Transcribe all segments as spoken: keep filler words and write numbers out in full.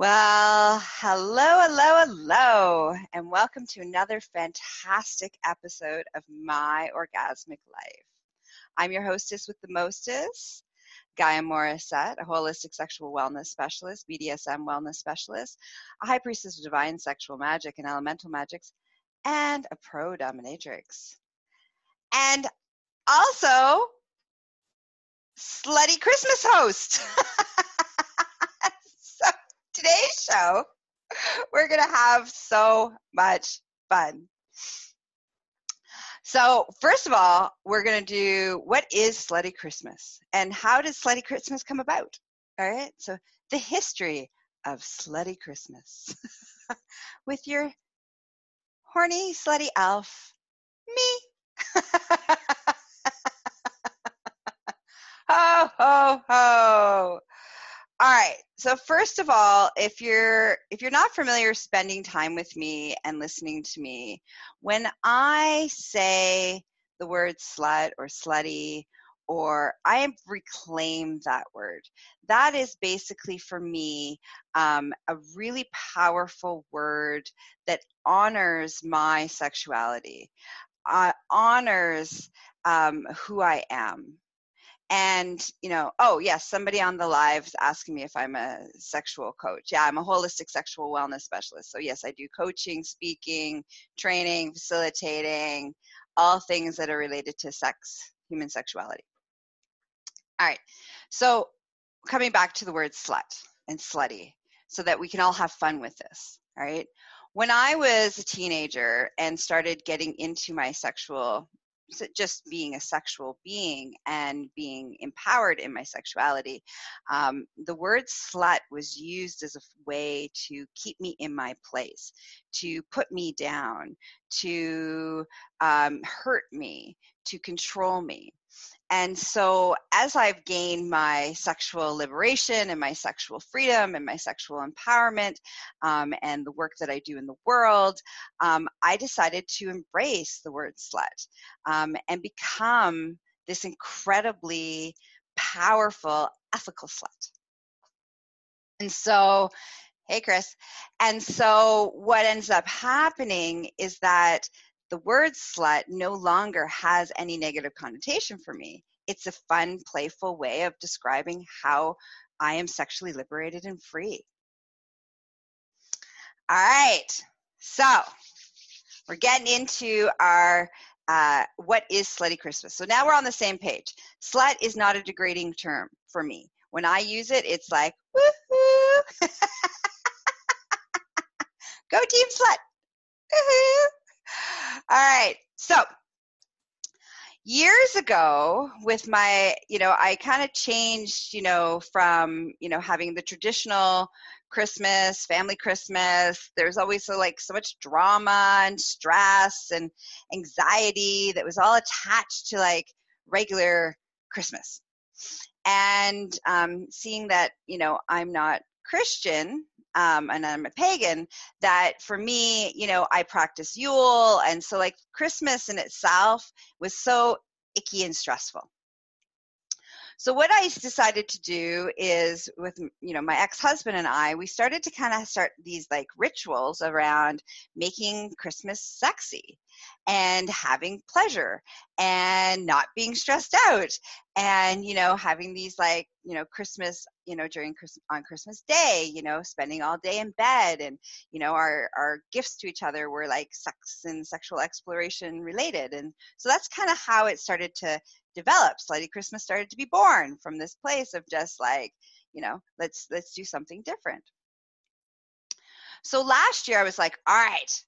Well, hello, hello, hello, and welcome to another fantastic episode of My Orgasmic Life. I'm your hostess with the mostess, Gaia Morissette, a holistic sexual wellness specialist, B D S M wellness specialist, a high priestess of divine sexual magic and elemental magics, and a pro dominatrix. And also, slutty Christmas host. So today's show, we're going to have so much fun. So first of all, we're going to do what is Slutty Christmas and how did Slutty Christmas come about? All right. So the history of Slutty Christmas with your horny, slutty elf, me. Ho, ho, ho. All right. So first of all, if you're if you're not familiar spending time with me and listening to me, when I say the word slut or slutty, or I reclaim that word, that is basically for me um, a really powerful word that honors my sexuality, uh, honors um, who I am. And, you know, oh, yes, somebody on the live is asking me if I'm a sexual coach. Yeah, I'm a holistic sexual wellness specialist. So, yes, I do coaching, speaking, training, facilitating, all things that are related to sex, human sexuality. All right. So coming back to the word slut and slutty so that we can all have fun with this. All right. When I was a teenager and started getting into my sexual So just being a sexual being and being empowered in my sexuality, um, the word slut was used as a way to keep me in my place, to put me down, to um, hurt me, to control me. And so as I've gained my sexual liberation and my sexual freedom and my sexual empowerment um, and the work that I do in the world, um, I decided to embrace the word slut um, and become this incredibly powerful ethical slut. And so, hey, Chris. And so what ends up happening is that the word slut no longer has any negative connotation for me. It's a fun, playful way of describing how I am sexually liberated and free. All right, so we're getting into our uh, what is Slutty Christmas. So now we're on the same page. Slut is not a degrading term for me. When I use it, it's like, woohoo, go team slut, woohoo. All right, so years ago with my, you know, I kind of changed, you know, from, you know, having the traditional Christmas, family Christmas, there's always so like so much drama and stress and anxiety that was all attached to like regular Christmas. And um, seeing that, you know, I'm not Christian, Um, and I'm a pagan, that for me, you know, I practice Yule. And so like Christmas in itself was so icky and stressful. So what I decided to do is with, you know, my ex-husband and I, we started to kind of start these like rituals around making Christmas sexy and having pleasure and not being stressed out and, you know, having these like, you know, Christmas, you know, during Christmas, on Christmas Day, you know, spending all day in bed and, you know, our, our gifts to each other were like sex and sexual exploration related. And so that's kind of how it started to develop. Slutty Christmas started to be born from this place of just like, you know, let's, let's do something different. So last year I was like, all right,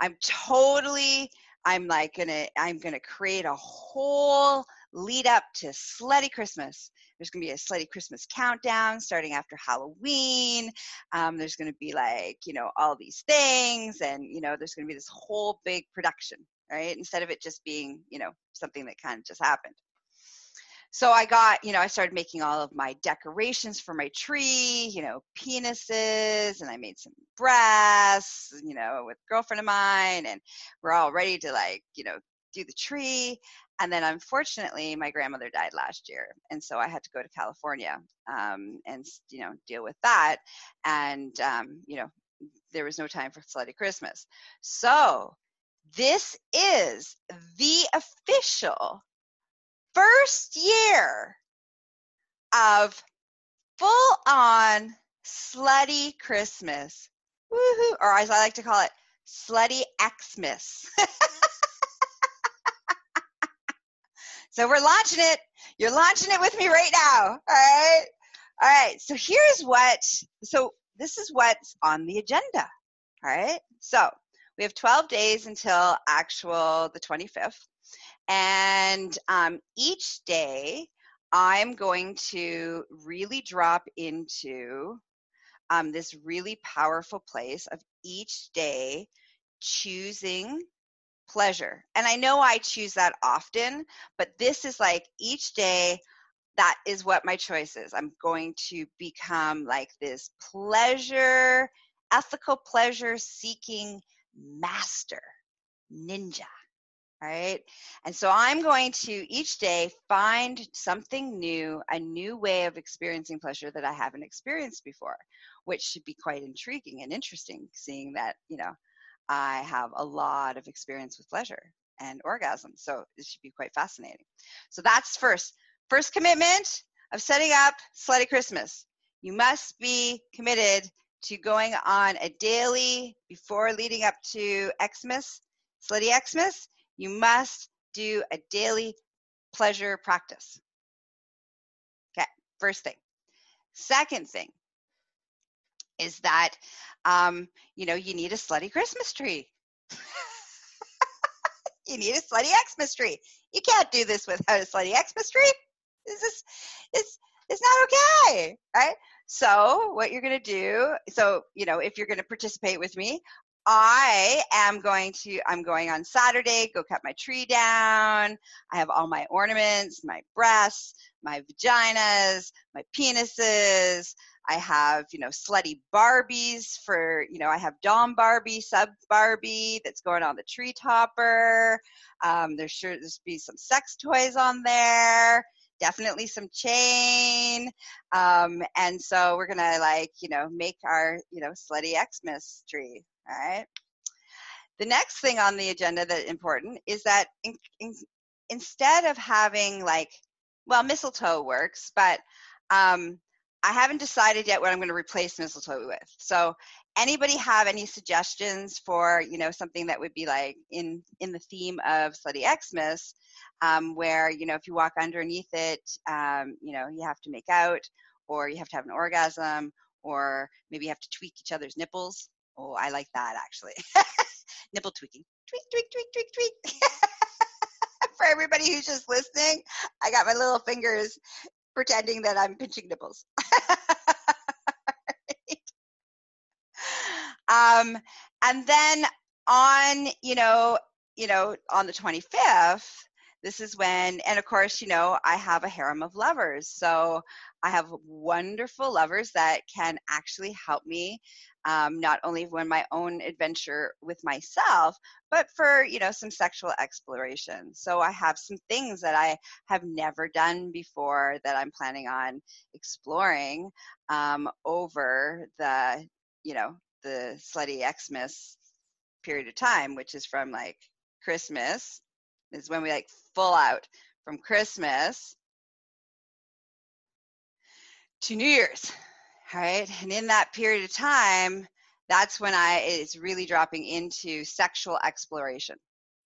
I'm totally, I'm like gonna, I'm gonna create a whole lead up to Slutty Christmas. There's gonna be a Slutty Christmas countdown starting after Halloween. Um, there's gonna be like, you know, all these things and, you know, there's gonna be this whole big production, right? Instead of it just being, you know, something that kind of just happened. So I got, you know, I started making all of my decorations for my tree, you know, penises, and I made some breasts, you know, with a girlfriend of mine, and we're all ready to like, you know, do the tree. And then unfortunately, my grandmother died last year. And so I had to go to California um, and, you know, deal with that. And, um, you know, there was no time for Slutty Christmas. So this is the official first year of full-on Slutty Christmas. Woohoo! Or as I like to call it, Slutty Xmas. So we're launching it. You're launching it with me right now. All right. All right. So here's what, so this is what's on the agenda. All right. So we have twelve days until actual the twenty-fifth. And um, each day I'm going to really drop into um, this really powerful place of each day choosing pleasure. And I know I choose that often, but this is like each day, that is what my choice is. I'm going to become like this pleasure, ethical pleasure seeking master ninja, right? And so I'm going to each day find something new, a new way of experiencing pleasure that I haven't experienced before, which should be quite intriguing and interesting, seeing that, you know, I have a lot of experience with pleasure and orgasm, so it should be quite fascinating. So that's first. First commitment of setting up Slutty Christmas. You must be committed to going on a daily, before leading up to Xmas, Slutty Xmas, you must do a daily pleasure practice. Okay, first thing. Second thing is that, um, you know, you need a slutty Christmas tree. You need a slutty Xmas tree. You can't do this without a slutty Xmas tree. This is, it's, it's not okay, right? So what you're going to do, so, you know, if you're going to participate with me, I am going to, I'm going on Saturday, go cut my tree down. I have all my ornaments, my breasts, my vaginas, my penises. I have, you know, slutty Barbies for, you know, I have Dom Barbie, Sub Barbie that's going on the tree topper. Um, there's sure there's be some sex toys on there. Definitely some chain. Um, and so we're going to like, you know, make our, you know, slutty Xmas tree. All right. The next thing on the agenda that's important is that in, in, instead of having like, well, mistletoe works, but um, I haven't decided yet what I'm going to replace mistletoe with. So anybody have any suggestions for, you know, something that would be like in, in the theme of Slutty Xmas, um, where, you know, if you walk underneath it, um, you know, you have to make out, or you have to have an orgasm, or maybe you have to tweak each other's nipples. Oh, I like that actually. Nipple tweaking. Tweak, tweak, tweak, tweak, tweak. For everybody who's just listening, I got my little fingers pretending that I'm pinching nipples. Right. um, and then on, you know, you know, on the twenty-fifth, this is when, and of course, you know, I have a harem of lovers. So I have wonderful lovers that can actually help me, um, not only when my own adventure with myself, but for, you know, some sexual exploration. So I have some things that I have never done before that I'm planning on exploring um, over the, you know, the Slutty Xmas period of time, which is from like Christmas. Is when we like full out from Christmas to New Year's, all right? And in that period of time, that's when I is really dropping into sexual exploration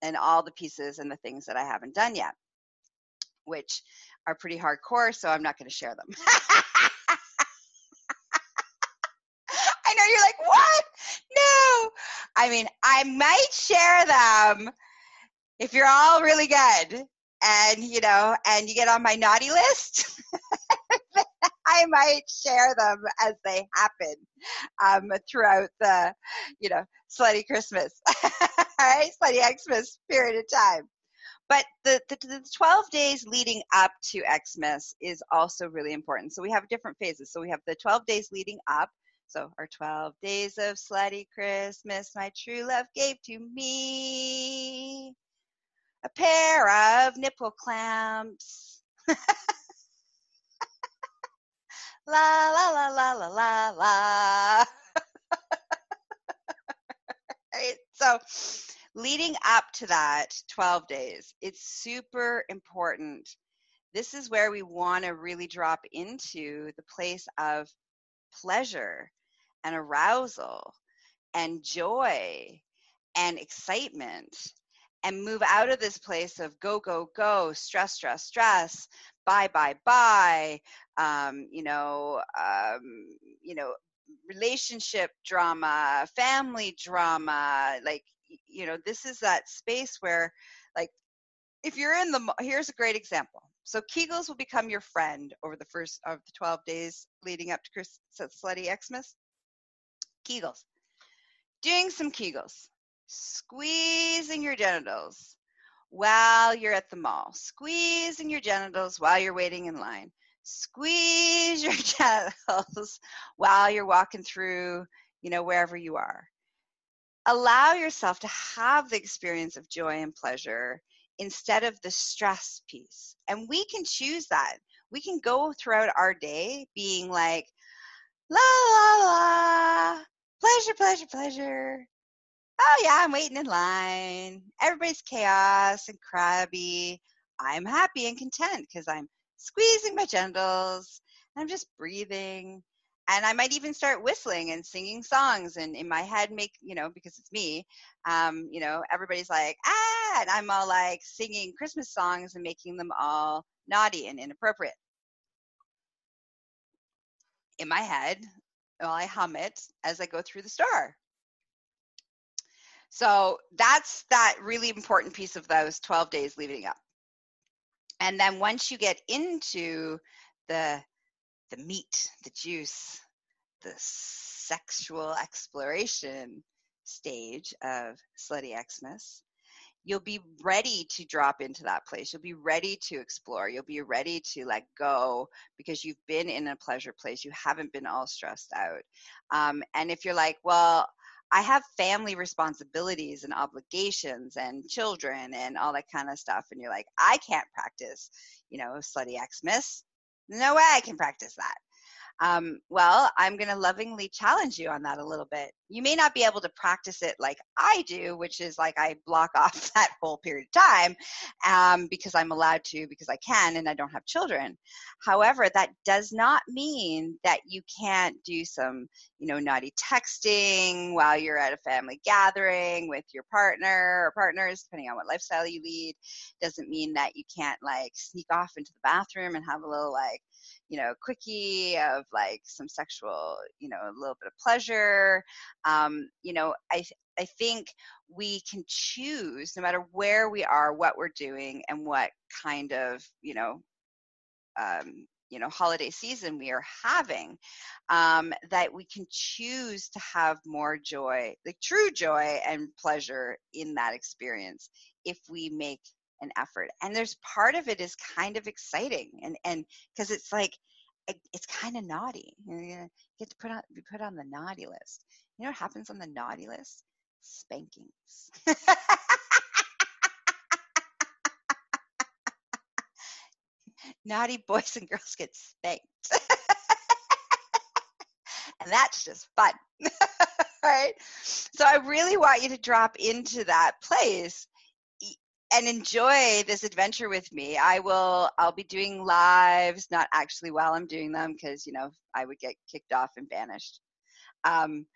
and all the pieces and the things that I haven't done yet, which are pretty hardcore, so I'm not going to share them. I know you're like, what? No. I mean, I might share them if you're all really good and, you know, and you get on my naughty list, I might share them as they happen um, throughout the, you know, Slutty Christmas, all right, Slutty Xmas period of time. But the, the, the twelve days leading up to Xmas is also really important. So we have different phases. So we have the twelve days leading up. So our twelve days of Slutty Christmas, my true love gave to me. a pair of nipple clamps. La, la, la, la, la, la, la. Right? So leading up to that twelve days, it's super important. This is where we want to really drop into the place of pleasure and arousal and joy and excitement, and move out of this place of go, go, go, stress, stress, stress, bye, bye, bye, um, you know, um, you know, relationship drama, family drama. Like, you know, this is that space where, like, if you're in the, here's a great example. So Kegels will become your friend over the first of the twelve days leading up to Chris, Slutty Xmas. Kegels. Doing some Kegels. Squeezing your genitals while you're at the mall. Squeezing your genitals while you're waiting in line. Squeeze your genitals while you're walking through, you know, wherever you are. Allow yourself to have the experience of joy and pleasure instead of the stress piece. And we can choose that. We can go throughout our day being like, la, la, la, pleasure, pleasure, pleasure. Oh, yeah, I'm waiting in line. Everybody's chaos and crabby. I'm happy and content because I'm squeezing my genitals. I'm just breathing. And I might even start whistling and singing songs and in my head make, you know, because it's me, um, you know, everybody's like, ah, and I'm all like singing Christmas songs and making them all naughty and inappropriate. In my head, while I hum it as I go through the store. So that's that really important piece of those twelve days leading up. And then once you get into the the meat, the juice, the sexual exploration stage of Slutty Xmas, you'll be ready to drop into that place. You'll be ready to explore. You'll be ready to let go because you've been in a pleasure place. You haven't been all stressed out. Um, and if you're like, well, I have family responsibilities and obligations and children and all that kind of stuff, and you're like, I can't practice, you know, Slutty Xmas. No way I can practice that. Um, well, I'm going to lovingly challenge you on that a little bit. You may not be able to practice it like I do, which is like I block off that whole period of time um, because I'm allowed to, because I can, and I don't have children. However, that does not mean that you can't do some, you know, naughty texting while you're at a family gathering with your partner or partners, depending on what lifestyle you lead. Doesn't mean that you can't like sneak off into the bathroom and have a little like, you know, quickie of like some sexual, you know, a little bit of pleasure. Um, you know, I th- I think we can choose, no matter where we are, what we're doing, and what kind of, you know, um, you know, holiday season we are having, um, that we can choose to have more joy, like true joy and pleasure in that experience, if we make an effort. And there's part of it is kind of exciting, and and because it's like it, it's kind of naughty. You're gonna get to put on be put on the naughty list. You know what happens on the naughty list? Spankings. Naughty boys and girls get spanked, and that's just fun, right? So I really want you to drop into that place and enjoy this adventure with me. I will, I'll be doing lives, not actually while I'm doing them, because, you know, I would get kicked off and banished. Um,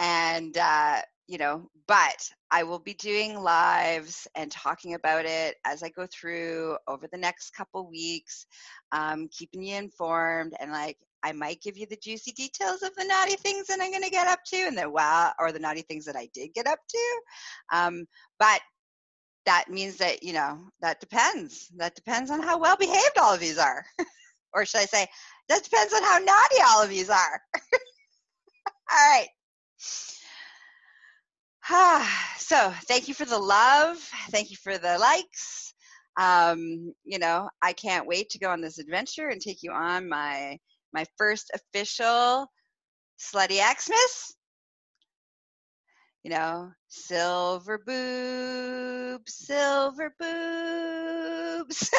and, uh, you know, but I will be doing lives and talking about it as I go through over the next couple weeks, um, keeping you informed. And like, I might give you the juicy details of the naughty things that I'm going to get up to, and the wow, or the naughty things that I did get up to. Um, but that means that, you know, that depends. That depends on how well behaved all of these are. Or should I say, that depends on how naughty all of these are. All right. So thank you for the love. Thank you for the likes. Um, you know, I can't wait to go on this adventure and take you on my, my first official Slutty Xmas. you know, silver boobs, silver boobs.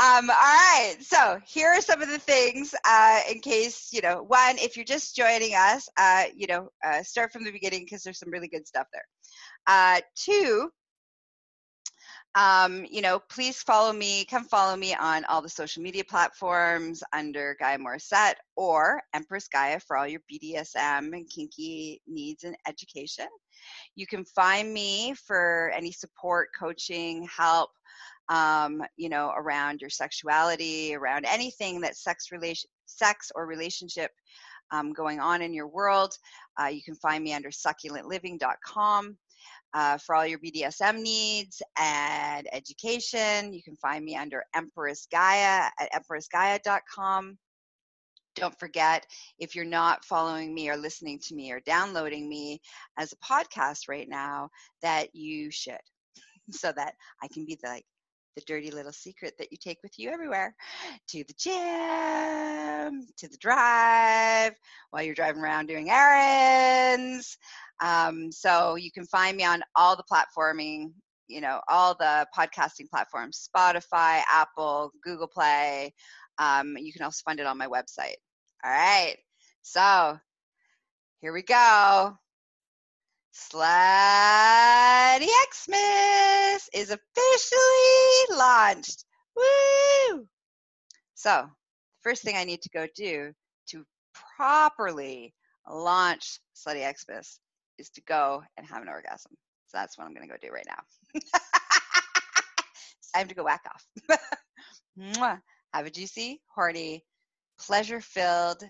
Um, all right, so here are some of the things uh, in case, you know, one, if you're just joining us, uh, you know, uh, start from the beginning because there's some really good stuff there. Uh, two, um, you know, please follow me, come follow me on all the social media platforms under Gaia Morissette or Empress Gaia for all your B D S M and kinky needs and education. You can find me for any support, coaching, help, Um, you know, around your sexuality, around anything that's sex relation, sex or relationship um, going on in your world. Uh, you can find me under succulent living dot com uh, for all your B D S M needs and education. You can find me under Empress Gaia at Empress Gaia dot com. Don't forget, if you're not following me or listening to me or downloading me as a podcast right now, that you should, so that I can be the, like, the dirty little secret that you take with you everywhere, to the gym, to the drive, while you're driving around doing errands. Um, so you can find me on all the platforming, you know, all the podcasting platforms, Spotify, Apple, Google Play. Um, you can also find it on my website. All right. So here we go. Slutty Xmas is officially launched. Woo! So, first thing I need to go do to properly launch Slutty Xmas is to go and have an orgasm. So that's what I'm going to go do right now. It's time to go whack off. Have a juicy, horny, pleasure-filled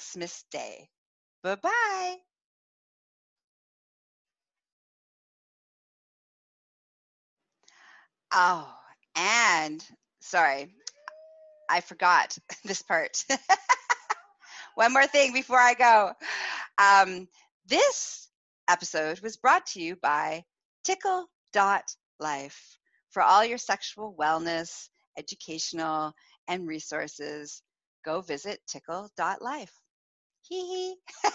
Xmas day. Bye-bye. Oh, and sorry, I forgot this part. One more thing before I go. Um, this episode was brought to you by Tickle dot life for all your sexual wellness, educational, and resources. Go visit Tickle dot life. Hee hee.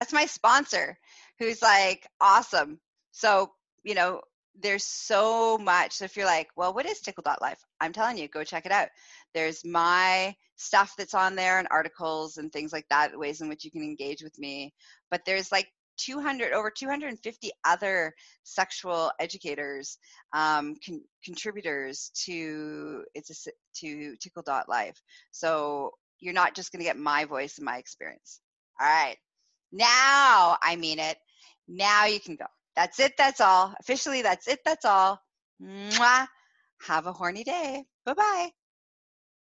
That's my sponsor, who's like awesome. So, you know, there's so much. So if you're like, well, what is Tickle dot life? I'm telling you, go check it out. There's my stuff that's on there and articles and things like that, ways in which you can engage with me. But there's like two hundred, over two hundred fifty other sexual educators, um, con- contributors to it's a, to Tickle dot life. So you're not just going to get my voice and my experience. All right. Now, I mean it. Now you can go. That's it. That's all. Officially, that's it. That's all. Mwah. Have a horny day. Bye-bye.